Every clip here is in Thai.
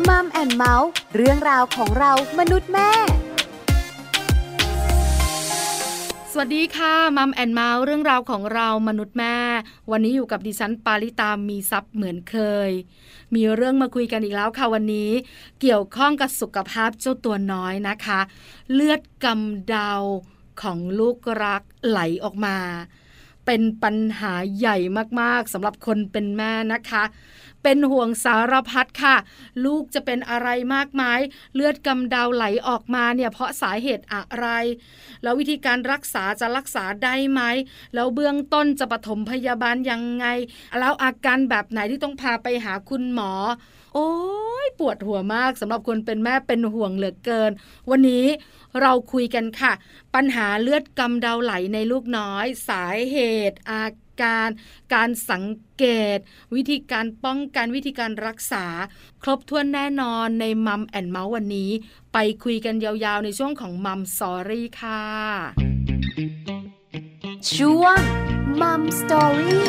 มัมแอนด์เมาส์เรื่องราวของเรามนุษย์แม่สวัสดีค่ะมัมแอนเมาส์เรื่องราวของเรามนุษย์แม่วันนี้อยู่กับดิฉันปาริตามีทรัพย์เหมือนเคยมีเรื่องมาคุยกันอีกแล้วค่ะวันนี้เกี่ยวข้องกับสุขภาพเจ้าตัวน้อยนะคะเลือดกำเดาของลูกรักไหลออกมาเป็นปัญหาใหญ่มากๆสำหรับคนเป็นแม่นะคะเป็นห่วงสารพัดค่ะลูกจะเป็นอะไรมากมายเลือดกำเดาไหลออกมาเนี่ยเพราะสาเหตุอะไรแล้ววิธีการรักษาจะรักษาได้ไหมแล้วเบื้องต้นจะปฐมพยาบาลยังไงแล้วอาการแบบไหนที่ต้องพาไปหาคุณหมอโอ้ยปวดหัวมากสำหรับคนเป็นแม่เป็นห่วงเหลือเกินวันนี้เราคุยกันค่ะปัญหาเลือดกำเดาไหลในลูกน้อยสาเหตุการสังเกตวิธีการป้องกันวิธีการรักษาครบถ้วนแน่นอนในมัมแอนด์เมาส์วันนี้ไปคุยกันยาวๆในช่วงของมัมสตอรี่ค่ะช่วงมัมสตอรี่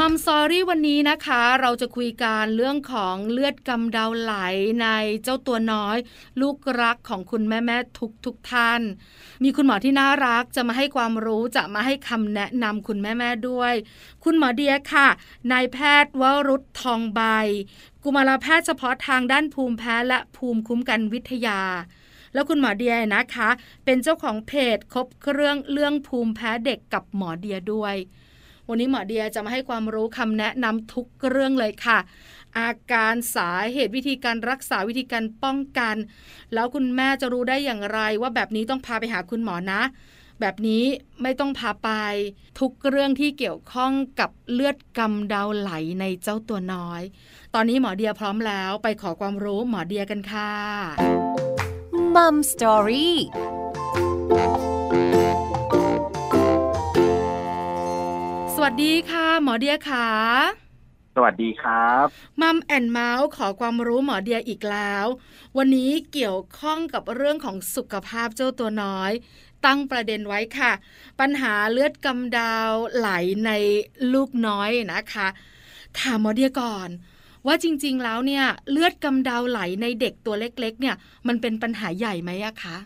มัมสตอรี่วันนี้นะคะเราจะคุยกันเรื่องของเลือดกำเดาไหลในเจ้าตัวน้อยลูกรักของคุณแม่ๆทุกท่านมีคุณหมอที่น่ารักจะมาให้ความรู้จะมาให้คำแนะนำคุณแม่ๆด้วยคุณหมอเดียค่ะนายแพทย์วรุธทองใบกุมารแพทย์เฉพาะทางด้านภูมิแพ้และภูมิคุ้มกันวิทยาแล้วคุณหมอเดียนะคะเป็นเจ้าของเพจครบเครื่องเรื่องภูมิแพ้เด็กกับหมอเดียด้วยวันนี้หมอเดียจะมาให้ความรู้คำแนะนำทุกเรื่องเลยค่ะอาการสาเหตุวิธีการรักษาวิธีการป้องกันแล้วคุณแม่จะรู้ได้อย่างไรว่าแบบนี้ต้องพาไปหาคุณหมอนะแบบนี้ไม่ต้องพาไปทุกเรื่องที่เกี่ยวข้องกับเลือดกำเดาไหลในเจ้าตัวน้อยตอนนี้หมอเดียพร้อมแล้วไปขอความรู้หมอเดียกันค่ะ Mom Storyสวัสดีค่ะหมอเดียค่ะสวัสดีครับมัมแอนด์เมาส์ขอความรู้หมอเดียอีกแล้ววันนี้เกี่ยวข้องกับเรื่องของสุขภาพเจ้าตัวน้อยตั้งประเด็นไว้ค่ะปัญหาเลือดกำเดาไหลในลูกน้อยนะคะถามหมอเดียก่อนว่าจริงๆแล้วเนี่ยเลือดกำเดาไหลในเด็กตัวเล็กๆเนี่ยมันเป็นปัญหาใหญ่ไหมคะ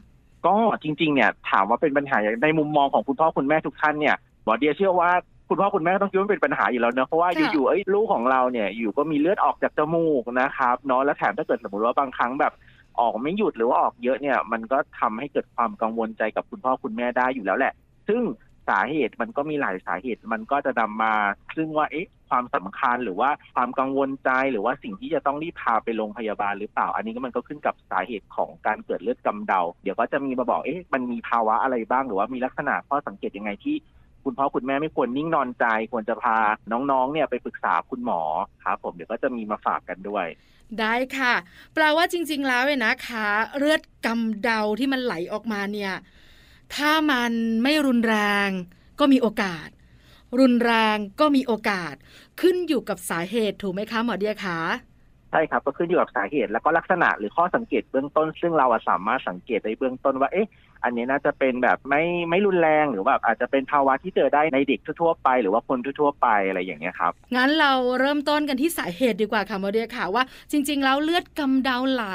ก็จริงๆเนี่ยถามว่าเป็นปัญหาในมุมมองของคุณพ่อคุณแม่ทุกท่านเนี่ยหมอเดียเชื่อว่าคุณพ่อคุณแม่ต้องคิดว่าเป็นปัญหาอยู่แล้วเนอะเพราะว่าอยู่ๆลูกของเราเนี่ยอยู่ก็มีเลือดออกจากจมูกนะครับเนาะและแถมถ้าเกิดสมมติว่าบางครั้งแบบออกไม่หยุดหรือว่าออกเยอะเนี่ยมันก็ทำให้เกิดความกังวลใจกับคุณพ่อคุณแม่ได้อยู่แล้วแหละซึ่งสาเหตุมันก็มีหลายสาเหตุมันก็จะนำมาซึ่งว่าความสำคัญหรือว่าความกังวลใจหรือว่าสิ่งที่จะต้องรีบพาไปโรงพยาบาลหรือเปล่าอันนี้ก็มันก็ขึ้นกับสาเหตุของการเกิดเลือดกำเดาเดี๋ยวก็จะมีมาบอกมันมีภาวะอะไรบ้างหรือว่ามีลักษณะข้อสังเกตยังไงที่คุณพ่อคุณแม่ไม่ควรนิ่งนอนใจควรจะพาน้องๆเนี่ยไปปรึกษาคุณหมอครับผมเดี๋ยวก็จะมีมาฝากกันด้วยได้ค่ะแปลว่าจริงๆแล้วเนี่ยนะคะเลือดกำเดาที่มันไหลออกมาเนี่ยถ้ามันไม่รุนแรงก็มีโอกาสรุนแรงก็มีโอกาสขึ้นอยู่กับสาเหตุถูกไหมคะหมอเดียคะใช่ครับก็ขึ้นอยู่กับสาเหตุแล้วก็ลักษณะหรือข้อสังเกตเบื้องต้นซึ่งเราสามารถสังเกตได้เบื้องต้นว่าอันนี้น่าจะเป็นแบบไม่รุนแรงหรือว่าอาจจะเป็นภาวะที่เจอได้ในเด็กทั่วไปหรือว่าคนทั่วไปอะไรอย่างเงี้ยครับงั้นเราเริ่มต้นกันที่สาเหตุดีกว่าค่ะหมอเดียค่ะว่าจริงๆแล้วเลือดกำเดาไหล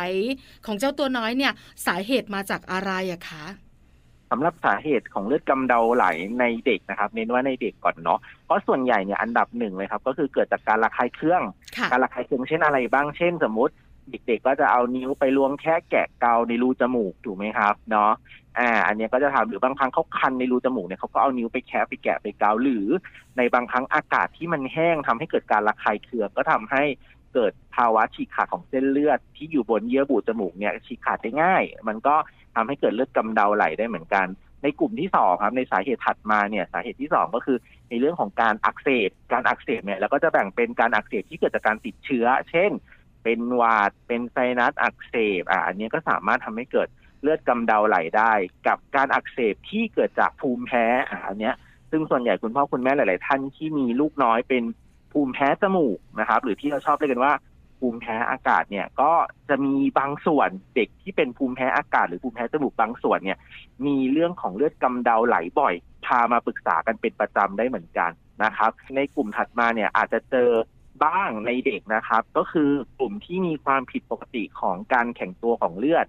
ของเจ้าตัวน้อยเนี่ยสาเหตุมาจากอะไรอะคะสำหรับสาเหตุของเลือดกำเดาไหลในเด็กนะครับเน้นว่าในเด็กก่อนเนาะเพราะส่วนใหญ่เนี่ยอันดับหนึ่งเลยครับก็คือเกิดจากการระคายเคืองเช่นอะไรบ้างเช่นสมมติเด็กๆก็จะเอานิ้วไปล้วงแค่แกะเกาในรูจมูกถูกไหมครับเนาะอันนี้ก็จะทำหรือบางครั้งเขาคันในรูจมูกเนี่ยเขาก็เอานิ้วไปแคะไปแกะไปเกาหรือในบางครั้งอากาศที่มันแห้งทำให้เกิดการระคายเคืองก็ทำให้เกิดภาวะฉีกขาดของเส้นเลือดที่อยู่บนเยื่อบุจมูกเนี่ยฉีกขาดได้ง่ายมันก็ทำให้เกิดเลือดกำเดาไหลได้เหมือนกันในกลุ่มที่2ครับในสาเหตุถัดมาเนี่ยสาเหตุที่2ก็คือในเรื่องของการอักเสบเนี่ยแล้วก็จะแบ่งเป็นการอักเสบที่เกิดจากการติดเชื้อเช่นเป็นหวัดเป็นไซนัสอักเสบอันนี้ก็สามารถทำให้เกิดเลือดกำเดาไหลได้กับการอักเสบที่เกิดจากภูมิแพ้อันนี้ซึ่งส่วนใหญ่คุณพ่อคุณแม่หลายๆท่านที่มีลูกน้อยเป็นภูมิแพ้จมูกนะครับหรือที่เราชอบเรียกกันว่าภูมิแพ้อากาศเนี่ยก็จะมีบางส่วนเด็กที่เป็นภูมิแพ้อากาศหรือภูมิแพ้จมูกบางส่วนเนี่ยมีเรื่องของเลือดกำเดาไหลบ่อยพามาปรึกษากันเป็นประจำได้เหมือนกัน นะครับในกลุ่มถัดมาเนี่ยอาจจะเจอบ้างในเด็กนะครับก็คือกลุ่มที่มีความผิดปกติของการแข็งตัวของเลือด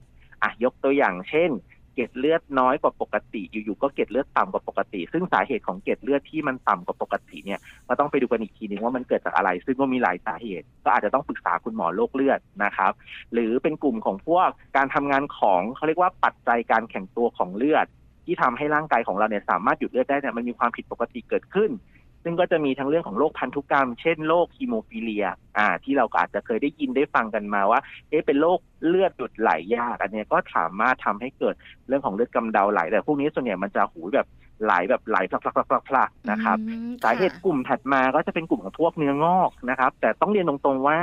ยกตัวอย่างเช่นเกล็ดเลือดน้อยกว่าปกติอยู่ๆก็เกล็ดเลือดต่ำกว่าปกติซึ่งสาเหตุของเกล็ดเลือดที่มันต่ำกว่าปกติเนี่ยก็ต้องไปดูกันอีกทีนึงว่ามันเกิดจากอะไรซึ่งก็มีหลายสาเหตุก็อาจจะต้องปรึกษาคุณหมอโรคเลือดนะครับหรือเป็นกลุ่มของพวกการทำงานของเขาเรียกว่าปัจจัยการแข็งตัวของเลือดที่ทำให้ร่างกายของเราเนี่ยสามารถหยุดเลือดได้เนี่ยมันมีความผิดปกติเกิดขึ้นซึ่งก็จะมีทั้งเรื่องของโรคพันธุกรรมเช่นโรคฮีโมฟิเลียที่เราอาจจะเคยได้ยินได้ฟังกันมาว่าเป็นโรคเลือดหยุดไหลยากอันนี้ก็สามารถทำให้เกิดเรื่องของเลือดกำเดาไหลแต่พวกนี้ส่วนใหญ่มันจะไหลพลักนะครับสาเหตุกลุ่มถัดมาก็จะเป็นกลุ่มของพวกเนื้องอกนะครับแต่ต้องเรียนตรงๆว่า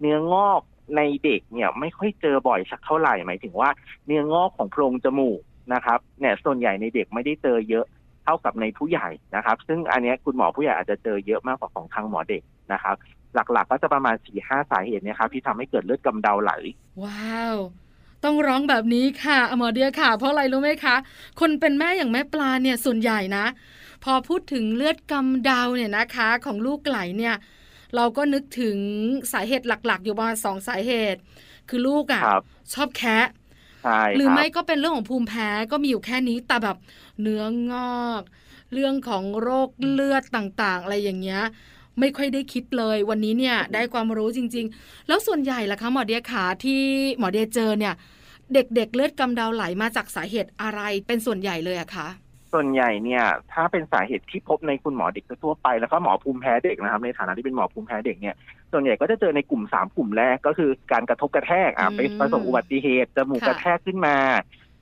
เนื้องอกในเด็กเนี่ยไม่ค่อยเจอบ่อยสักเท่าไหร่หมายถึงว่าเนื้องอกของโพรงจมูกนะครับเนี่ยส่วนใหญ่ในเด็กไม่ได้เจอเยอะเท่ากับในผู้ใหญ่นะครับซึ่งอันนี้คุณหมอผู้ใหญ่อาจจะเจอเยอะมากกว่าของทางหมอเด็กนะครับหลักๆก็จะประมาณ 4-5 สาเหตุนะครับที่ทำให้เกิดเลือดกำเดาไหลว้าวต้องร้องแบบนี้ค่ะหมอเดียค่ะเพราะอะไรรู้ไหมคะคนเป็นแม่อย่างแม่ปลาเนี่ยส่วนใหญ่นะพอพูดถึงเลือดกำเดาเนี่ยนะคะของลูกไหลเนี่ยเราก็นึกถึงสาเหตุหลักๆอยู่ประมาณ2สาเหตุคือลูกชอบแคะหรือไม่ก็เป็นเรื่องของภูมิแพ้ก็มีอยู่แค่นี้แต่แบบเนื้องอกเรื่องของโรคเลือดต่างๆอะไรอย่างเงี้ยไม่ค่อยได้คิดเลยวันนี้เนี่ยได้ความรู้จริงๆแล้วส่วนใหญ่ล่ะคะหมอเดียขาที่หมอเดียเจอเนี่ยเด็กๆเลือดกำเดาไหลมาจากสาเหตุอะไรเป็นส่วนใหญ่เลยอะคะส่วนใหญ่เนี่ยถ้าเป็นสาเหตุที่พบในคุณหมอเด็กทั่วไปแล้วก็หมอภูมิแพ้เด็กนะครับในฐานะที่เป็นหมอภูมิแพ้เด็กเนี่ยส่วนใหญ่ก็จะเจอในกลุ่ม3กลุ่มแรกก็คือการกระทบกระแทกไปประสบอุบัติเหตุจมูกกระแทกขึ้นมา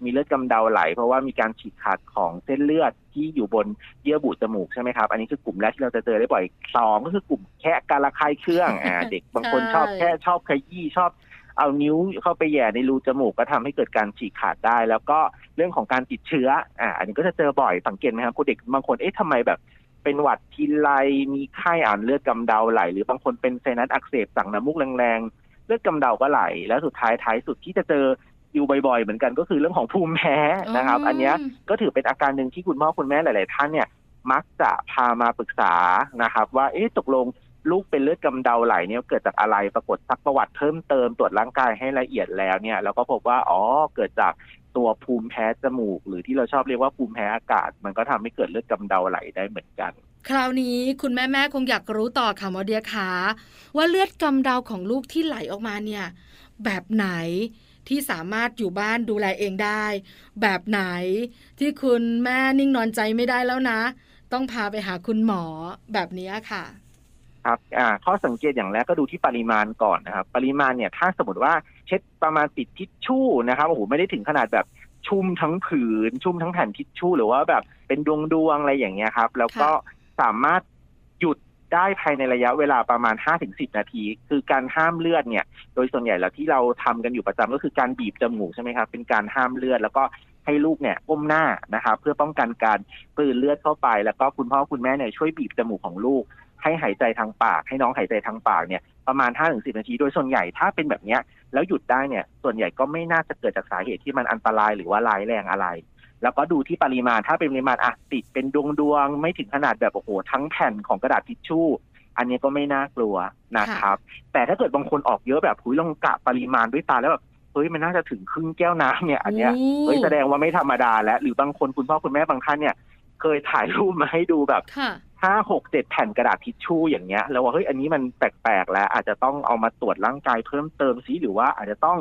มีเลือดกำเดาไหลเพราะว่ามีการฉีกขาดของเส้นเลือดที่อยู่บนเยื่อบุจมูกใช่ไหมครับอันนี้คือกลุ่มแรกที่เราจะเจอได้บ่อย2ก็คือกลุ่มแค่การระคายเครื่องเด็กบางคนชอบแค่ชอบขยี้ชอบเอานิ้วเข้าไปแย่ในรูจมูกก็ทำให้เกิดการฉีกขาดได้แล้วก็เรื่องของการติดเชื้ออันนี้ก็จะเจอบ่อยสังเกตไหมครับคุณเด็กบางคนทำไมแบบเป็นหวัดทีไรมีไข้เลือดกำเดาไหลหรือบางคนเป็นไซนัสอักเสบสั่งน้ำมูกแรงๆเลือดกำเดาก็ไหลแล้วสุดท้ายท้ายสุดที่จะเจออยู่บ่อยๆเหมือนกันก็คือเรื่องของภูมิแพ้นะครับอันนี้ก็ถือเป็นอาการหนึ่งที่คุณพ่อคุณแม่หลายๆท่านเนี่ยมักจะพามาปรึกษานะครับว่าตกลงลูกเป็นเลือดกำเดาไหลเนี่ยเกิดจากอะไรปรากฏซักประวัติเพิ่มเติมตรวจร่างกายให้ละเอียดแล้วเนี่ยเราก็พบว่าเกิดจากตัวภูมิแพ้จมูกหรือที่เราชอบเรียกว่าภูมิแพ้อากาศมันก็ทำให้เกิดเลือดกำเดาไหลได้เหมือนกันคราวนี้คุณแม่ๆคงอยากรู้ต่อค่ะหมอเดียขาว่าเลือดกำเดาของลูกที่ไหลออกมาเนี่ยแบบไหนที่สามารถอยู่บ้านดูแลเองได้แบบไหนที่คุณแม่นิ่งนอนใจไม่ได้แล้วนะต้องพาไปหาคุณหมอแบบนี้ค่ะครับข้อสังเกตอย่างแรกก็ดูที่ปริมาณก่อนนะครับปริมาณเนี่ยถ้าสมมติว่าเช็ดประมาณติดทิชชู่นะครับไม่ได้ถึงขนาดแบบชุ่มทั้งผืนชุ่มทั้งแผ่นทิชชู่หรือว่าแบบเป็นดวงๆอะไรอย่างเงี้ยครับแล้วก็สามารถหยุดได้ภายในระยะเวลาประมาณ 5-10 นาทีคือการห้ามเลือดเนี่ยโดยส่วนใหญ่แล้วที่เราทำกันอยู่ประจำก็คือการบีบจมูกใช่ไหมครับเป็นการห้ามเลือดแล้วก็ให้ลูกเนี่ยก้มหน้านะครับเพื่อป้องกันการกลืนเลือดเข้าไปแล้วก็คุณพ่อคุณแม่เนี่ยช่วยบีบจมูกของลูกให้หายใจทางปากให้น้องหายใจทางปากเนี่ยประมาณ 5-10 นาทีโดยส่วนใหญ่ถ้าเป็นแบบนี้แล้วหยุดได้เนี่ยส่วนใหญ่ก็ไม่น่าจะเกิดจากสาเหตุที่มันอันตรายหรือว่าร้ายแรงอะไรแล้วก็ดูที่ปริมาณถ้าเป็นปริมาณติดเป็นดวงๆไม่ถึงขนาดแบบทั้งแผ่นของกระดาษทิชชู่อันนี้ก็ไม่น่ากลัวนะครับแต่ถ้าเกิดบางคนออกเยอะแบบลองกะปริมาณด้วยตาแล้วแบบมันน่าจะถึงครึ่งแก้วน้ำเนี่ยอันเนี้ยแสดงว่าไม่ธรรมดาแล้วหรือบางคนคุณพ่อคุณแม่บางท่านเนี่ยเคยถ่ายรูปมาให้ดูแบบ 5-6-7 แผ่นกระดาษทิชชู่อย่างเงี้ยแล้วว่าอันนี้มันแปลกๆแล้วอาจจะต้องเอามาตรวจร่างกายเพิ่มเติมซิหรือว่าอาจจะต้อง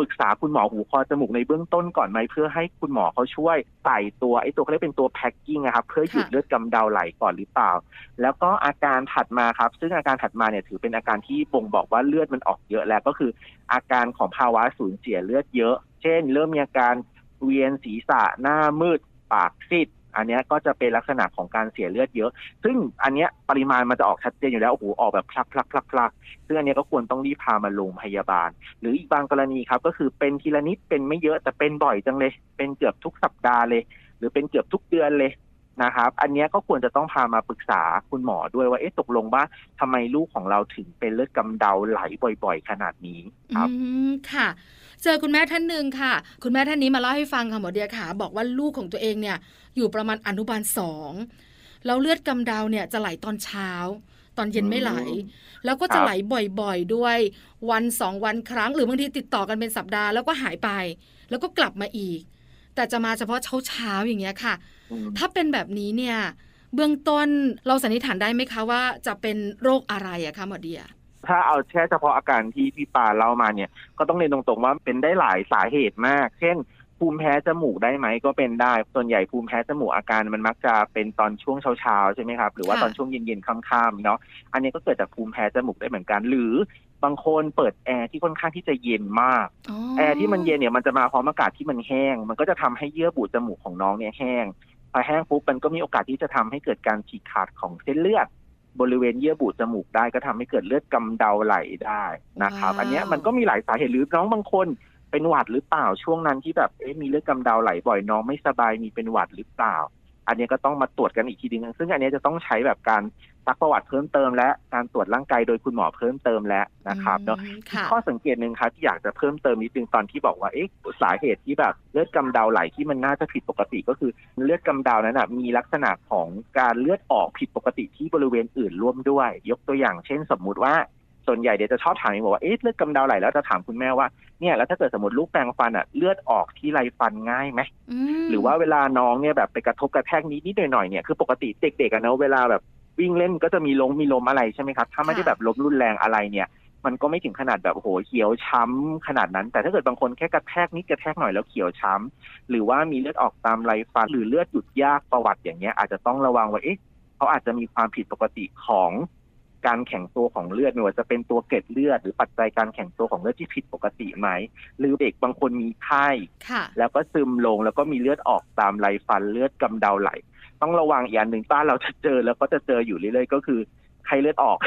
ปรึกษาคุณหมอหูคอจมูกในเบื้องต้นก่อนไหมเพื่อให้คุณหมอเขาช่วยใส่ตัวเขาเรียกเป็นตัวแพ็กกิ้งนะครับเพื่อหยุดเลือดกำเดาไหลก่อนหรือเปล่าแล้วก็อาการถัดมาครับซึ่งอาการถัดมาเนี่ยถือเป็นอาการที่บ่งบอกว่าเลือดมันออกเยอะแล้วก็คืออาการของภาวะสูญเสียเลือดเยอะเช่นเริ่มมีอาการเวียนศีรษะหน้ามืดปากซีดอันนี้ก็จะเป็นลักษณะของการเสียเลือดเยอะซึ่งอันนี้ปริมาณมันจะออกชัดเจนอยู่แล้วออกแบบพลักซึ่งอันนี้ก็ควรต้องรีบพามาโรงพยาบาลหรืออีกบางกรณีครับก็คือเป็นทีละนิดเป็นไม่เยอะแต่เป็นบ่อยจังเลยเป็นเกือบทุกสัปดาห์เลยหรือเป็นเกือบทุกเดือนเลยนะครับอันนี้ก็ควรจะต้องพามาปรึกษาคุณหมอด้วยว่าตกลงว่าทำไมลูกของเราถึงเป็นเลือดกำเดาไหลบ่อยๆขนาดนี้ครับค่ะเจอคุณแม่ท่านนึงค่ะคุณแม่ท่านนี้มาเล่าให้ฟังค่ะหมอเดียขาบอกว่าลูกของตัวเองเนี่ยอยู่ประมาณอนุบาล2 แล้วเลือดกำเดาเนี่ยจะไหลตอนเช้าตอนเย็นไม่ไหลแล้วก็จะไหลบ่อยๆด้วยวัน2วันครั้งหรือบางทีติดต่อกันเป็นสัปดาห์แล้วก็หายไปแล้วก็กลับมาอีกแต่จะมาเฉพาะเช้าๆอย่างเงี้ยค่ะถ้าเป็นแบบนี้เนี่ยเบื้องต้นเราสันนิษฐานได้ไหมคะว่าจะเป็นโรคอะไรอะคะหมอเดียถ้าเอาแค่เฉพาะอาการที่พี่ปาเล่ามาเนี่ยก็ต้องเรียนตรงๆว่าเป็นได้หลายสาเหตุมากเช่นภูมิแพ้จมูกได้ไหมก็เป็นได้ส่วนใหญ่ภูมิแพ้จมูกอาการมันมักจะเป็นตอนช่วงเช้าๆใช่ไหมครับหรือว่าตอนช่วงเย็นๆค่ำๆเนาะอันนี้ก็เกิดจากภูมิแพ้จมูกได้เหมือนกันหรือบางคนเปิดแอร์ที่ค่อนข้างที่จะเย็นมากแอร์ที่มันเย็นเนี่ยมันจะมาพร้อมอากาศที่มันแห้งมันก็จะทำให้เยื่อบุจมูกของน้องเนี่ยแห้งพอแห้งปุ๊บมันก็มีโอกาสที่จะทำให้เกิดการฉีกขาดของเส้นเลือดบริเวณเยื่อบุจมูกได้ก็ทำให้เกิดเลือดกำเดาไหลได้นะครับอันนี้มันก็มีหลายสาเหตุหรือน้องบางคนเป็นหวัดหรือเปล่าช่วงนั้นที่แบบมีเลือดกำเดาไหลบ่อยน้องไม่สบายมีเป็นหวัดหรือเปล่าอันนี้ก็ต้องมาตรวจกันอีกทีนึงซึ่งอันนี้จะต้องใช้แบบการซักประวัติเพิ่มเติมและการตรวจร่างกายโดยคุณหมอเพิ่มเติมและนะครับเนาะข้อสังเกตนึงครับที่อยากจะเพิ่มเติมนิดนึงตอนที่บอกว่าสาเหตุที่แบบเลือดกำเดาไหลที่มันน่าจะผิดปกติก็คือเลือดกำเดานั้นมีลักษณะของการเลือดออกผิดปกติที่บริเวณอื่นร่วมด้วยยกตัวอย่างเช่นสมมุติว่าส่วนใหญ่เดี๋ยวจะชอบถามบอกว่าเลือดกำเดาไหลแล้วจะถามคุณแม่ว่าเนี่ยแล้วถ้าเกิดสมมติลูกแปรงฟันอ่ะเลือดออกที่ไรฟันง่ายไหมหรือว่าเวลาน้องเนี่ยแบบไปกระทบกระแทกนิดหน่อยเนี่ยคือปกติเด็กๆนะเวลาแบบวิ่งเล่นก็จะมีลมอะไรใช่ไหมครับถ้าไม่ได้แบบลมรุนแรงอะไรเนี่ยมันก็ไม่ถึงขนาดแบบโหเขียวช้ำขนาดนั้นแต่ถ้าเกิดบางคนแค่กระแทกนิดกระแทกหน่อยแล้วเขียวช้ำหรือว่ามีเลือดออกตามไรฟันหรือเลือดหยุดยากประวัติอย่างเงี้ยอาจจะต้องระวังว่าเขาอาจจะมีความผิดปกติของการแข็งตัวของเลือดไม่ว่าจะเป็นตัวเกล็ดเลือดหรือปัจจัยการแข็งตัวของเลือดที่ผิดปกติไหมหรือเด็กบางคนมีไข้แล้วก็ซึมลงแล้วก็มีเลือดออกตามไรฟันเลือดกำเดาไหลต้องระวังอย่างหนึ่งบ้านเราจะเจอแล้วก็จะเจออยู่เรื่อยๆก็คือไข้เลือดออก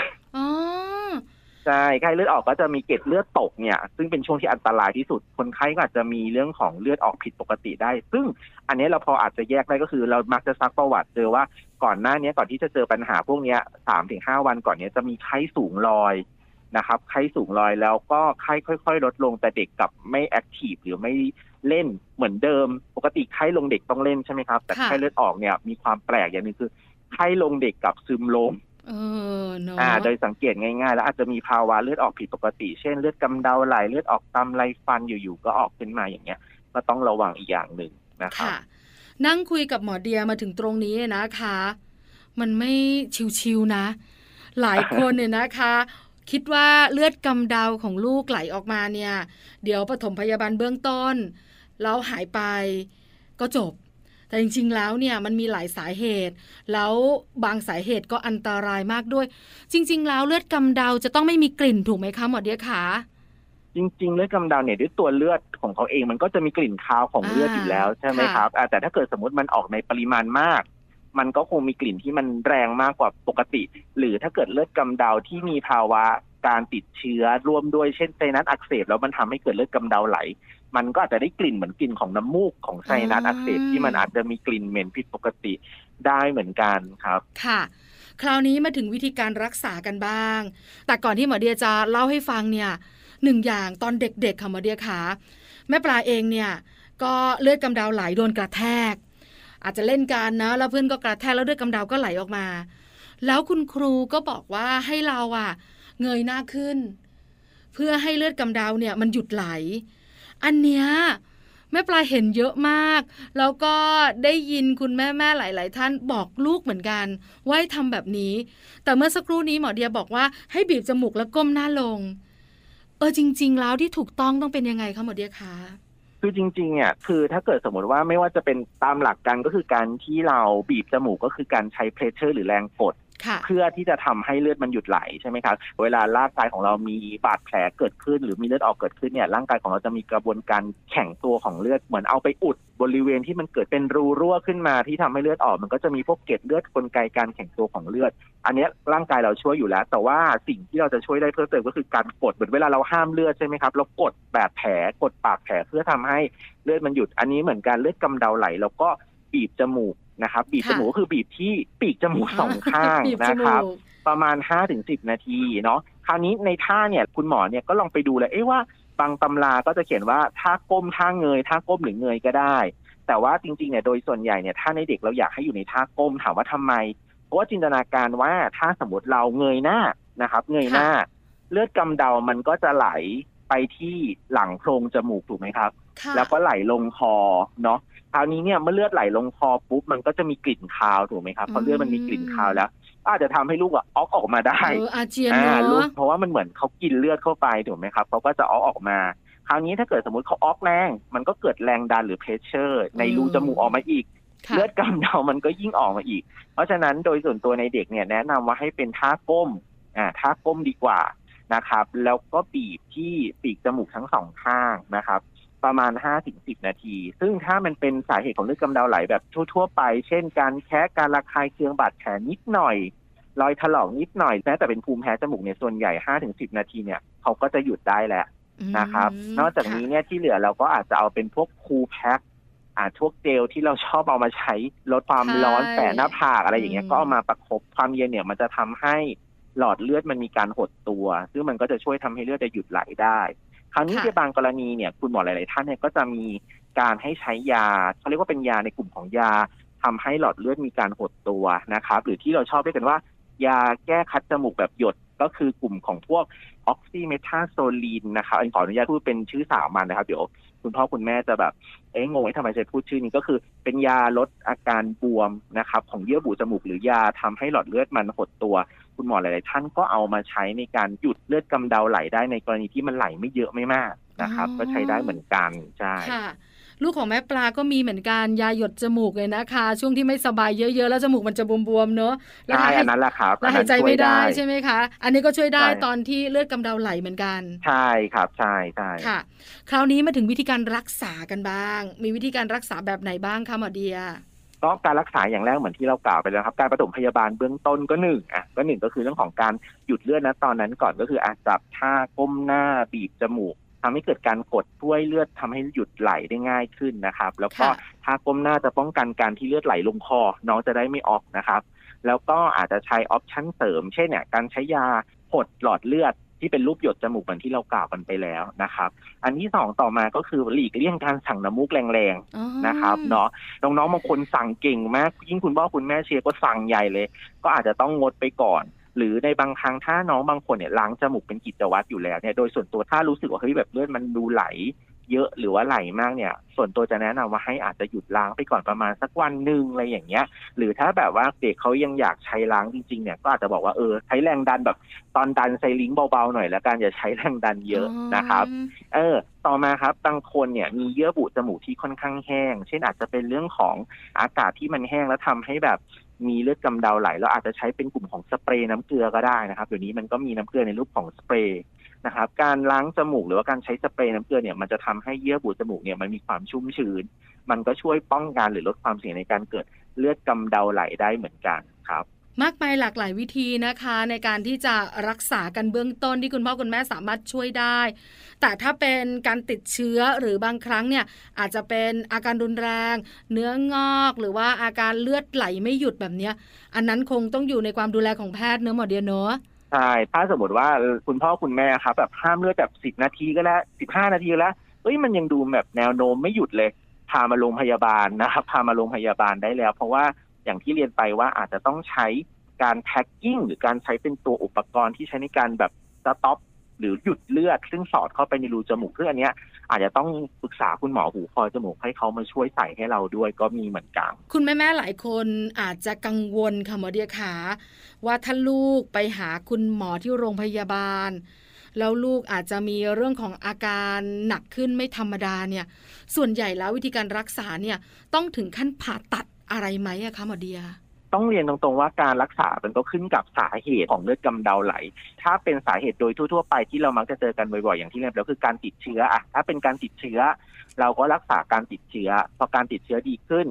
ใช่ไข้เลือดออกก็จะมีเกล็ดเลือดตกเนี่ยซึ่งเป็นช่วงที่อันตรายที่สุดคนไข้ก็อาจจะมีเรื่องของเลือดออกผิดปกติได้ซึ่งอันนี้เราพออาจจะแยกได้ก็คือเรามักจะซักประวัติเจอว่าก่อนหน้านี้ก่อนที่จะเจอปัญหาพวกนี้ 3-5 วันก่อนนี้จะมีไข้สูงลอยนะครับไข้สูงลอยแล้วก็ไข้ค่อยๆลดลงแต่เด็กกลับไม่แอคทีฟหรือไม่เล่นเหมือนเดิมปกติไข้ลงเด็กต้องเล่นใช่ไหมครับแต่ไข้เลือดออกเนี่ยมีความแปลกอย่างนึงคือไข้ลงเด็กกับซึมลงNo. โดยสังเกตง่ายๆแล้วอาจจะมีภาวะเลือดออกผิดปกติเช่นเลือดกำเดาไหลเลือดออกตามไรฟันอยู่ๆก็ออกขึ้นมาอย่างเงี้ยก็ต้องระวังอีกอย่างหนึ่งนะคะนั่งคุยกับหมอเดียมาถึงตรงนี้นะคะมันไม่ชิวๆนะหลายคนเนี่ยนะคะคิดว่าเลือดกำเดาของลูกไหลออกมาเนี่ยเดี๋ยวปฐมพยาบาลเบื้องต้นแล้วหายไปก็จบแต่จริงๆแล้วเนี่ยมันมีหลายสาเหตุแล้วบางสาเหตุก็อันตรายมากด้วยจริงๆแล้วเลือดกำเดาจะต้องไม่มีกลิ่นถูกไหมคะหมอเดียคะจริงๆเลือดกำเดาเนี่ยด้วยตัวเลือดของเขาเองมันก็จะมีกลิ่นคาวของเลือดอยู่แล้วใช่ไหมครับแต่ถ้าเกิดสมมติมันออกในปริมาณมากมันก็คงมีกลิ่นที่มันแรงมากกว่าปกติหรือถ้าเกิดเลือดกำเดาที่มีภาวะการติดเชื้อร่วมด้วยเช่นไซนัสอักเสบแล้วมันทำให้เกิดเลือดกำเดาไหลมันก็อาจจะได้กลิ่นเหมือนกลิ่นของน้ำมูกของไซนัสอักเสบที่มันอาจจะมีกลิ่นเหม็นผิดปกติได้เหมือนกันครับค่ะคราวนี้มาถึงวิธีการรักษากันบ้างแต่ก่อนที่หมอเดียจะเล่าให้ฟังเนี่ยหนึ่งอย่างตอนเด็กๆค่ะหมอเดียขาแม่ปลาเองเนี่ยก็เลือดกำเดาไหลโดนกระแทกอาจจะเล่นกันนะแล้วเพื่อนก็กระแทกแล้วเลือดกำเดาก็ไหลออกมาแล้วคุณครูก็บอกว่าให้เราอ่ะเงยหน้าขึ้นเพื่อให้เลือดกำเดาเนี่ยมันหยุดไหลอันเนี้ยแม่ปลาเห็นเยอะมากแล้วก็ได้ยินคุณแม่ๆหลายๆท่านบอกลูกเหมือนกันว่าให้ทำแบบนี้แต่เมื่อสักครู่นี้หมอเดียบอกว่าให้บีบจมูกแล้วก้มหน้าลงจริงๆแล้วที่ถูกต้องเป็นยังไงคะหมอเดียคะคือจริงๆเนี่ยคือถ้าเกิดสมมติว่าไม่ว่าจะเป็นตามหลักการก็คือการที่เราบีบจมูกก็คือการใช้เพรสเชอร์หรือแรงกดเพื่อที่จะทำให้เลือดมันหยุดไหลใช่ไหมครับเวลาร่างกายของเรามีบาดแผลเกิดขึ้นหรือมีเลือดออกเกิดขึ้นเนี่ยร่างกายของเราจะมีกระบวนการแข็งตัวของเลือดเหมือนเอาไปอุดบริเวณที่มันเกิดเป็นรูรั่วขึ้นมาที่ทำให้เลือดออกมันก็จะมีพวกเกล็ดเลือดกลไกการแข็งตัวของเลือดอันนี้ร่างกายเราช่วยอยู่แล้วแต่ว่าสิ่งที่เราจะช่วยได้เพิ่มเติมก็คือการกดเหมือนเวลาเราห้ามเลือดใช่ไหมครับเรากดบาดแผลกดปากแผลเพื่อทำให้เลือดมันหยุดอันนี้เหมือนการเลือดกำเดาไหลแล้วก็บีบจมูกนะครับบีบจมูกคือบีบที่ปีกจมูกสองข้างนะครับประมาณ 5-10 นาทีเนาะคราวนี้ในท่าเนี่ยคุณหมอเนี่ยก็ลองไปดูเลยว่าบางตำราก็จะเขียนว่าท่าก้มท่าเงยท่าก้มหรือเงยก็ได้แต่ว่าจริงๆเนี่ยโดยส่วนใหญ่เนี่ยถ้าในเด็กเราอยากให้อยู่ในท่าก้มถามว่าทำไม เพราะว่าจินตนาการว่าถ้าสมมติเราเงยหน้านะครับเงยหน้าเลือดกำเดามันก็จะไหลไปที่หลังโพรงจมูกถูกไหมครับแล้วก็ไหลลงคอเนาะคราวนี้เนี่ยเมื่อเลือดไหลลงคอปุ๊บมันก็จะมีกลิ่นคาวถูกไหมครับพอเลือดมันมีกลิ่นคาวแล้วอาจจะทำให้ลูกออกมาได้อาเจียนลูกเพราะว่ามันเหมือนเขากินเลือดเข้าไปถูกไหมครับเขาก็จะออกมาคราวนี้ถ้าเกิดสมมติเขาออกแรงมันก็เกิดแรงดันหรือเพรสเชอร์ในรูจมูกออกมาอีกเลือดกำเดามันก็ยิ่งออกมาอีกเพราะฉะนั้นโดยส่วนตัวในเด็กเนี่ยแนะนำว่าให้เป็นท่าก้มท่าก้มดีกว่านะครับแล้วก็บีบที่ปีกจมูกทั้งสองข้างนะครับประมาณ 5-10 นาทีซึ่งถ้ามันเป็นสาเหตุของเลือดกำเดาไหลแบบทั่วๆไปเช่นการแคะการระคายเคืองบาดแผลนิดหน่อยรอยถลอกนิดหน่อยแม้แต่เป็นภูมิแพ้จมูกเนี่ยส่วนใหญ่ 5-10 นาทีเนี่ยเขาก็จะหยุดได้แล้วนะครับนอกจากนี้เนี่ยที่เหลือเราก็อาจจะเอาเป็นพวกคูลแพ็คพวกเจลที่เราชอบเอามาใช้ลดความร้อนแปะหน้าผากอะไรอย่างเงี้ยก็เอามาประคบความเย็นเนี่ยมันจะทำให้หลอดเลือดมันมีการหดตัวซึ่งมันก็จะช่วยทำให้เลือดหยุดไหลได้คราวนี้ในบางกรณีเนี่ยคุณหมอหลายๆท่านเนี่ยก็จะมีการให้ใช้ยาเขาเรียกว่าเป็นยาในกลุ่มของยาทำให้หลอดเลือดมีการหดตัวนะครับหรือที่เราชอบเรียกกันว่ายาแก้คัดจมูกแบบหยดก็คือกลุ่มของพวกออกซิเมทาโซลีนนะครับขออนุญาตพูดเป็นชื่อสามัญนะครับเดี๋ยวคุณพ่อคุณแม่จะแบบงงทำไมใช้พูดชื่อนี้ก็คือเป็นยาลดอาการบวมนะครับของเยื่อบุจมูกหรือยาทำให้หลอดเลือดมันหดตัวคุณหมอหลายๆท่านก็เอามาใช้ในการหยุดเลือดกำเดาไหลได้ในกรณีที่มันไหลไม่เยอะไม่มากนะครับก็ใช้ได้เหมือนกันใช่ลูกของแม่ปลาก็มีเหมือนกันยาหยดจมูกเลยนะคะช่วงที่ไม่สบายเยอะๆแล้วจมูกมันจะบวมๆเนอะแล้วอันนั้นแหละครับหายใจไม่ได้ใช่ไหมคะอันนี้ก็ช่วยได้ตอนที่เลือดกำเดาไหลเหมือนกันใช่ครับใช่ใช่ค่ะคราวนี้มาถึงวิธีการรักษากันบ้างมีวิธีการรักษาแบบไหนบ้างคะหมอเดียก็การรักษาอย่างแรกเหมือนที่เรากล่าวไปแล้วครับการปฐมพยาบาลเบื้องต้นก็หนึ่งก็คือเรื่องของการหยุดเลือดนะตอนนั้นก่อนก็คือจับท่าก้มหน้าบีบจมูกทำให้เกิดการกดช่วยเลือดทำให้หยุดไหลได้ง่ายขึ้นนะครับแล้วก็ท่าก้มหน้าจะป้องกันการที่เลือดไหลลงคอน้องจะได้ไม่ออกนะครับแล้วก็อาจจะใช้ออปชั่นเสริมเช่นเนี่ยการใช้ยาหดหลอดเลือดที่เป็นรูปหยดจมูกเหมือนที่เรากล่าวกันไปแล้วนะครับอันที่สองต่อมาก็คือหลีกเลี่ยงการสั่งน้ำมูกแรงๆนะครับเนาะน้องๆบางคนสั่งเก่งมากยิ่งคุณพ่อคุณแม่เชียร์ก็สั่งใหญ่เลยก็อาจจะต้องงดไปก่อนหรือในบางครั้งถ้าน้องบางคนเนี่ยล้างจมูกเป็นกิจวัตรอยู่แล้วเนี่ยโดยส่วนตัวถ้ารู้สึกว่าเฮ้ยแบบเลือดมันดูไหลเยอะหรือว่าไหลมากเนี่ยส่วนตัวจะแนะนำว่าให้อาจจะหยุดล้างไปก่อนประมาณสักวันนึงอะไรอย่างเงี้ยหรือถ้าแบบว่าเด็กเขายังอยากใช้ล้างจริงๆเนี่ยก็อาจจะบอกว่าใช้แรงดันแบบตอนดันไซลิงเบาๆหน่อยแล้วกันอย่าใช้แรงดันเยอะนะครับต่อมาครับบางคนเนี่ยมีเยื่อบุจมูกที่ค่อนข้างแห้งเช่นอาจจะเป็นเรื่องของอากาศที่มันแห้งแล้วทำให้แบบมีเลือดกำเดาไหลแล้วอาจจะใช้เป็นกลุ่มของสเปรย์น้ำเกลือก็ได้นะครับเดี๋ยวนี้มันก็มีน้ำเกลือในรูปของสเปรย์นะครับการล้างจมูกหรือว่าการใช้สเปรย์น้ำเกลือเนี่ยมันจะทำให้เยื่อบุจมูกเนี่ยมันมีความชุ่มชื้นมันก็ช่วยป้องกันหรือลดความเสี่ยงในการเกิดเลือดกำเดาไหลได้เหมือนกันครับมากมายหลากหลายวิธีนะคะในการที่จะรักษากันเบื้องต้นที่คุณพ่อคุณแม่สามารถช่วยได้แต่ถ้าเป็นการติดเชื้อหรือบางครั้งเนี่ยอาจจะเป็นอาการรุนแรงเนื้องอกหรือว่าอาการเลือดไหลไม่หยุดแบบเนี้ยอันนั้นคงต้องอยู่ในความดูแลของแพทย์เนอะหมอเดียเนอะใช่ถ้าสมมติว่าคุณพ่อคุณแม่ครับแบบห้ามเลือดแบบ10นาทีก็แล้ว15นาทีแล้วเอ้ยมันยังดูแบบแนวโน้มไม่หยุดเลยพามาโรงพยาบาลนะครับพามาโรงพยาบาลได้แล้วเพราะว่าอย่างที่เรียนไปว่าอาจจะต้องใช้การแพ็กกิ้งหรือการใช้เป็นตัวอุปกรณ์ที่ใช้ในการแบบสต็อปหรือหยุดเลือดซึ่งสอดเข้าไปในรูจมูกเพื่ออันเนี้ยอาจจะต้องปรึกษาคุณหมอหูคอจมูกให้เขามาช่วยใส่ให้เราด้วยก็มีเหมือนกันคุณแม่ๆหลายคนอาจจะกังวลค่ะหมอเดียขาว่าถ้าลูกไปหาคุณหมอที่โรงพยาบาลแล้วลูกอาจจะมีเรื่องของอาการหนักขึ้นไม่ธรรมดาเนี่ยส่วนใหญ่แล้ววิธีการรักษาเนี่ยต้องถึงขั้นผ่าตัดอะไรไหมอะคะหมอเดียต้องเรียนตรงๆว่าการรักษามันก็ขึ้นกับสาเหตุของเลือดกำเดาไหลถ้าเป็นสาเหตุโดยทั่วๆไปที่เรามักจะเจอกันบ่อยๆอย่างที่เรียนแล้วคือการติดเชื้อถ้าเป็นการติดเชื้อเราก็รักษาการติดเชื้อพอการติดเชื้อดีขึ้น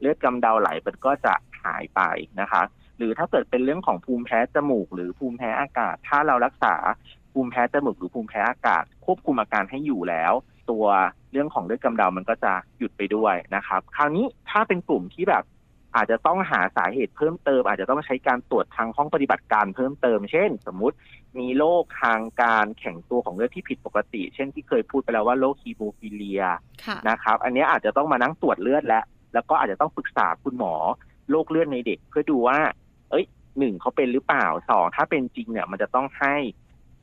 เลือดกำเดาไหลมันก็จะหายไปนะคะหรือถ้าเกิดเป็นเรื่องของภูมิแพ้จมูกหรือภูมิแพ้อากาศถ้าเรารักษาภูมิแพ้จมูกหรือภูมิแพ้อากาศควบคุมอาการให้อยู่แล้วตัวเรื่องของเลือดกำเดามันก็จะหยุดไปด้วยนะครับคราวนี้ถ้าเป็นกลุ่มที่แบบอาจจะต้องหาสาเหตุเพิ่มเติมอาจจะต้องใช้การตรวจทางห้องปฏิบัติการเพิ่มเติมเช่นสมมุติมีโรคทางการแข็งตัวของเลือดที่ผิดปกติเช่นที่เคยพูดไปแล้วว่าโรคฮีโมฟิเลียนะครับอันนี้อาจจะต้องมานั่งตรวจเลือดแล้วก็อาจจะต้องปรึกษาคุณหมอโรคเลือดในเด็กเพื่อดูว่า หนึ่งเขาเป็นหรือเปล่าสองถ้าเป็นจริงเนี่ยมันจะต้องให้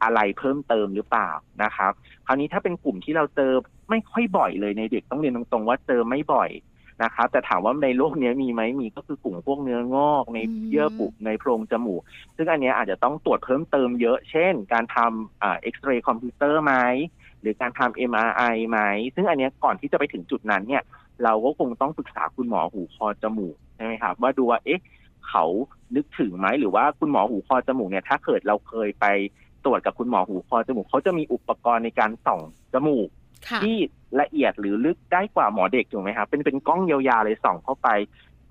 อะไรเพิ่มเติมหรือเปล่านะครับคราวนี้ถ้าเป็นกลุ่มที่เราเจอไม่ค่อยบ่อยเลยในเด็กต้องเรียนตรงๆว่าเจอไม่บ่อยนะครับแต่ถามว่าในโรคนี้มีไหมมีก็คือกลุ่มพวกเนื้องอกในเยื่อบุในโพรงจมูกซึ่งอันนี้อาจจะต้องตรวจเพิ่มเติมเยอะเช่นการทำเอ็กซเรย์คอมพิวเตอร์ไหมหรือการทำ MRI ไหมซึ่งอันนี้ก่อนที่จะไปถึงจุดนั้นเนี่ยเราก็คงต้องปรึกษาคุณหมอหูคอจมูกใช่ไหมครับว่าดูว่าเขานึกถึงไหมหรือว่าคุณหมอหูคอจมูกเนี่ยถ้าเกิดเราเคยไปตรวจกับคุณหมอหูคอจมูกเขาจะมีอุปกรณ์ในการส่องจมูกที่ละเอียดหรือลึกได้กว่าหมอเด็กถูกไหมครับเป็นกล้องยาวๆเลยส่องเข้าไป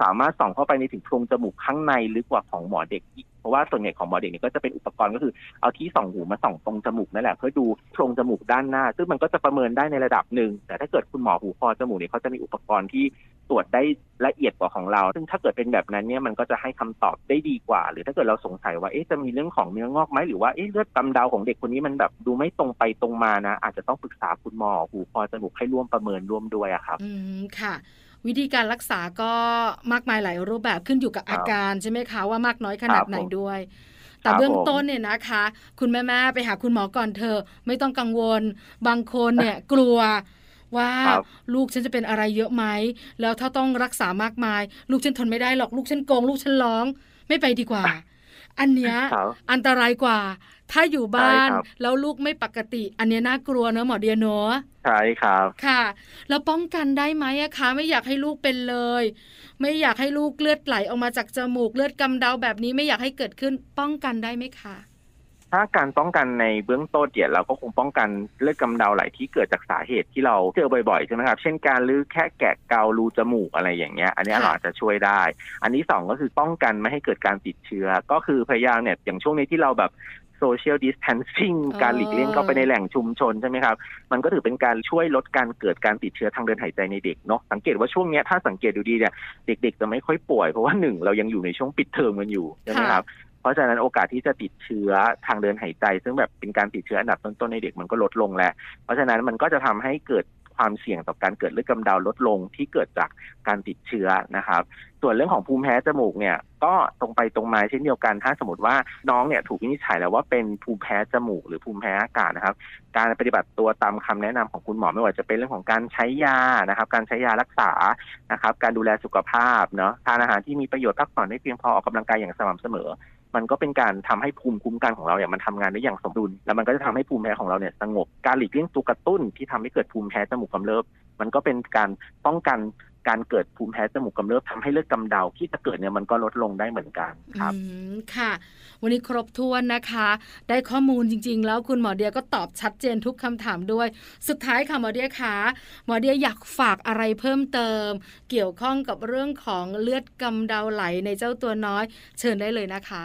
สามารถส่องเข้าไปในถึงโพรงจมูกข้างในลึกกว่าของหมอเด็กเพราะว่าส่วนใหญ่ของหมอเด็กนี่ก็จะเป็นอุปกรณ์ก็คือเอาที่ส่องหูมาส่องตรงจมูกนั่นแหละเพื่อดูโพรงจมูกด้านหน้าซึ่งมันก็จะประเมินได้ในระดับหนึ่งแต่ถ้าเกิดคุณหมอหูคอจมูกเนี่ยเขาจะมีอุปกรณ์ที่ตรวจได้ละเอียดกว่าของเราซึ่งถ้าเกิดเป็นแบบนั้นเนี่ยมันก็จะให้คำตอบได้ดีกว่าหรือถ้าเกิดเราสงสัยว่าจะมีเรื่องของเนื้องอกไหมหรือว่าเลือดกำเดาของเด็กคนนี้มันแบบดูไม่ตรงไปตรงมานะอาจจะต้องปรึกษาคุณหมอหูคอจมูกให้ร่วมประเมินร่วมด้วยอะครับค่ะวิธีการรักษาก็มากมายหลายรูปแบบขึ้นอยู่กับอาการใช่ไหมคะว่ามากน้อยขนาดไหนด้วยแต่เบื้องต้นเนี่ยนะคะคุณแม่ๆไปหาคุณหมอก่อนเธอไม่ต้องกังวลบางคนเนี่ยกลัวว่าลูกฉันจะเป็นอะไรเยอะไหมแล้วถ้าต้องรักษามากมายลูกฉันทนไม่ได้หรอกลูกฉันโกงลูกฉันร้องไม่ไปดีกว่าอันเนี้ยอันตรายกว่าถ้าอยู่บ้านแล้วลูกไม่ปกติอันเนี้ยน่ากลัวเนอะหมอเดียโนใช่ครับค่ะแล้วป้องกันได้ไหมอะคะไม่อยากให้ลูกเป็นเลยไม่อยากให้ลูกเลือดไหลออกมาจากจมูกเลือดกำเดาแบบนี้ไม่อยากให้เกิดขึ้นป้องกันได้ไหมคะถ้าการป้องกันในเบื้องต้นเนี่ยเราก็คงป้องกันเลือดกำเดาไหลที่เกิดจากสาเหตุที่เราเจอบ่อยๆใช่ไหมครับเช่นการลื้อแค่แกะเการูจมูกอะไรอย่างเงี้ยอันนี้เราอาจจะช่วยได้อันนี้สองก็คือป้องกันไม่ให้เกิดการติดเชื้อก็คือพยายามเนี่ยอย่างช่วงนี้ที่เราแบบsocial distancing การหลีกเลี่ยงเข้าไปในแหล่งชุมชนใช่ไหมครับมันก็ถือเป็นการช่วยลดการเกิดการติดเชื้อทางเดินหายใจในเด็กเนาะสังเกตว่าช่วงนี้ถ้าสังเกตดูดีเนี่ยเด็กๆจะไม่ค่อยป่วยเพราะว่าหนึ่งเรายังอยู่ในช่วงปิดเทอมกันอยู่ใช่ไหมครับเพราะฉะนั้นโอกาสที่จะติดเชื้อทางเดินหายใจซึ่งแบบเป็นการติดเชื้ออันดับต้นๆในเด็กมันก็ลดลงแหละเพราะฉะนั้นมันก็จะทำให้เกิดความเสี่ยงต่อการเกิดเลือดกำเดาลดลงที่เกิดจากการติดเชื้อนะครับส่วนเรื่องของภูมิแพ้จมูกเนี่ยก็ตรงไปตรงมาเช่นเดียวกันถ้าสมมติว่าน้องเนี่ยถูกวินิจฉัยแล้วว่าเป็นภูมิแพ้จมูกหรือภูมิแพ้อากาศนะครับการปฏิบัติตัวตามคำแนะนำของคุณหมอไม่ว่าจะเป็นเรื่องของการใช้ยานะครับการใช้ยารักษานะครับการดูแลสุขภาพเนาะทานอาหารที่มีประโยชน์พักผ่อนให้เพียงพอออกกำลังกายอย่างสม่ำเสมอมันก็เป็นการทำให้ภูมิคุ้มกันของเราเนี่ยมันทำงานได้อย่างสมดุลแล้วมันก็จะทำให้ภูมิแพ้ของเราเนี่ยสงบการหลีกเลี่ยงตัวกระตุ้นที่ทำให้เกิดภูมิแพ้จมูกกำเริบมันก็เป็นการป้องกันการเกิดภูมิแพ้จมูกกำเริบทำให้เลือดกำเดาที่จะเกิดเนี่ยมันก็ลดลงได้เหมือนกันครับค่ะวันนี้ครบถ้วนนะคะได้ข้อมูลจริงๆแล้วคุณหมอเดียก็ตอบชัดเจนทุกคำถามด้วยสุดท้ายค่ะหมอเดียคะหมอเดียอยากฝากอะไรเพิ่มเติมเกี่ยวข้องกับเรื่องของเลือดกำเดาไหลในเจ้าตัวน้อยเชิญได้เลยนะคะ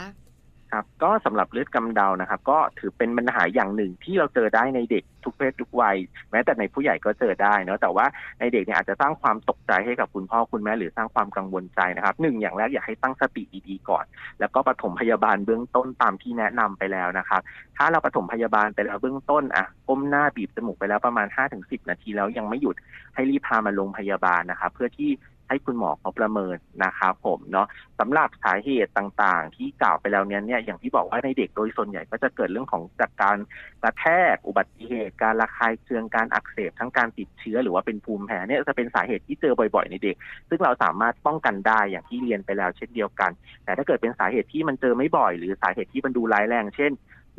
ครับก็สำหรับเลือดกำเดานะครับก็ถือเป็นปัญหาอย่างหนึ่งที่เราเจอได้ในเด็กทุกเพศทุกวัยแม้แต่ในผู้ใหญ่ก็เจอได้เนาะแต่ว่าในเด็กเนี่ยอาจจะสร้างความตกใจให้กับคุณพ่อคุณแม่หรือสร้างความกังวลใจนะครับหนึ่งอย่างแรกอยากให้ตั้งสติดีๆก่อนแล้วก็ปฐมพยาบาลเบื้องต้นตามที่แนะนำไปแล้วนะครับถ้าเราปฐมพยาบาลไปแล้วเบื้องต้นก้มหน้าบีบจมูกไปแล้วประมาณ 5-10 นาทีแล้วยังไม่หยุดให้รีบพามาโรงพยาบาลนะครับเพื่อที่ให้คุณหมอเขาประเมินนะครับผมเนาะสำหรับสาเหตุต่างๆที่กล่าวไปแล้วเนี่ยอย่างที่บอกว่าในเด็กโดยส่วนใหญ่ก็จะเกิดเรื่องของจากการกระแทกอุบัติเหตุการระคายเคืองการอักเสบทั้งการติดเชื้อหรือว่าเป็นภูมิแพ้เนี่ยจะเป็นสาเหตุที่เจอบ่อยๆในเด็กซึ่งเราสามารถป้องกันได้อย่างที่เรียนไปแล้วเช่นเดียวกันแต่ถ้าเกิดเป็นสาเหตุที่มันเจอไม่บ่อยหรือสาเหตุที่มันดูร้ายแรงเช่น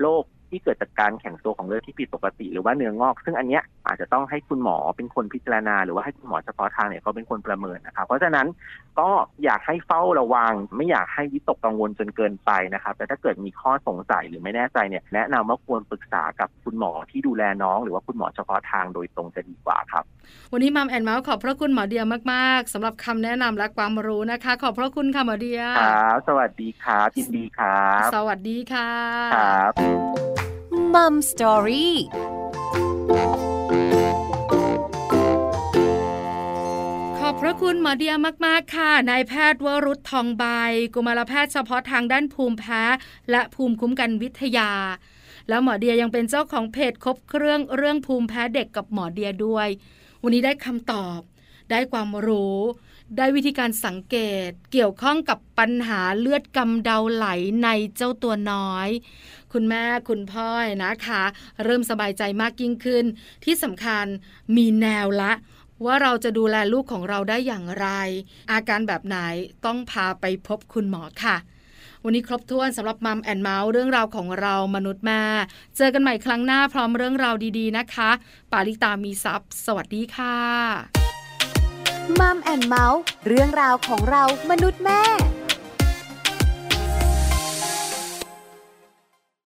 โรคที่เกิดจากการแข็งตัวของเลือดที่ผิดปกติหรือว่าเนื้องอกซึ่งอันเนี้ยอาจจะต้องให้คุณหมอเป็นคนพิจารณาหรือว่าให้คุณหมอเฉพาะทางเนี่ยเขาเป็นคนประเมินนะครับเพราะฉะนั้นก็อยากให้เฝ้าระวังไม่อยากให้วิตกกังวลจนเกินไปนะครับแต่ถ้าเกิดมีข้อสงสัยหรือไม่แน่ใจเนี่ยแนะนำว่าควรปรึกษากับคุณหมอที่ดูแลน้องหรือว่าคุณหมอเฉพาะทางโดยตรงจะดีกว่าครับวันนี้มัมแอนด์เมาส์ขอบพระคุณหมอเดียมากๆสำหรับคำแนะนำและความรู้นะคะขอบพระคุณค่ะหมอเดียครับสวัสดีครับยินดีครับสวัสดีค่ะครับMom Story ขอบพระคุณหมอเดียมากๆค่ะนายแพทย์วรุษทองใบกุมารแพทย์เฉพาะทางด้านภูมิแพ้และภูมิคุ้มกันวิทยาแล้วหมอเดียยังเป็นเจ้าของเพจครบเครื่องเรื่องภูมิแพ้เด็กกับหมอเดียด้วยวันนี้ได้คำตอบ ได้ความรู้ได้วิธีการสังเกตเกี่ยวข้องกับปัญหาเลือดกำเดาไหลในเจ้าตัวน้อยคุณแม่คุณพ่อนะคะเริ่มสบายใจมากยิ่งขึ้นที่สำคัญมีแนวละว่าเราจะดูแลลูกของเราได้อย่างไรอาการแบบไหนต้องพาไปพบคุณหมอค่ะวันนี้ครบถ้วนสำหรับมัมแอนด์เมาส์เรื่องราวของเรามนุษย์แม่เจอกันใหม่ครั้งหน้าพร้อมเรื่องราวดีๆนะคะปาริตามีทรัพย์สวัสดีค่ะมัมแอนด์เมาส์เรื่องราวของเรามนุษย์แม่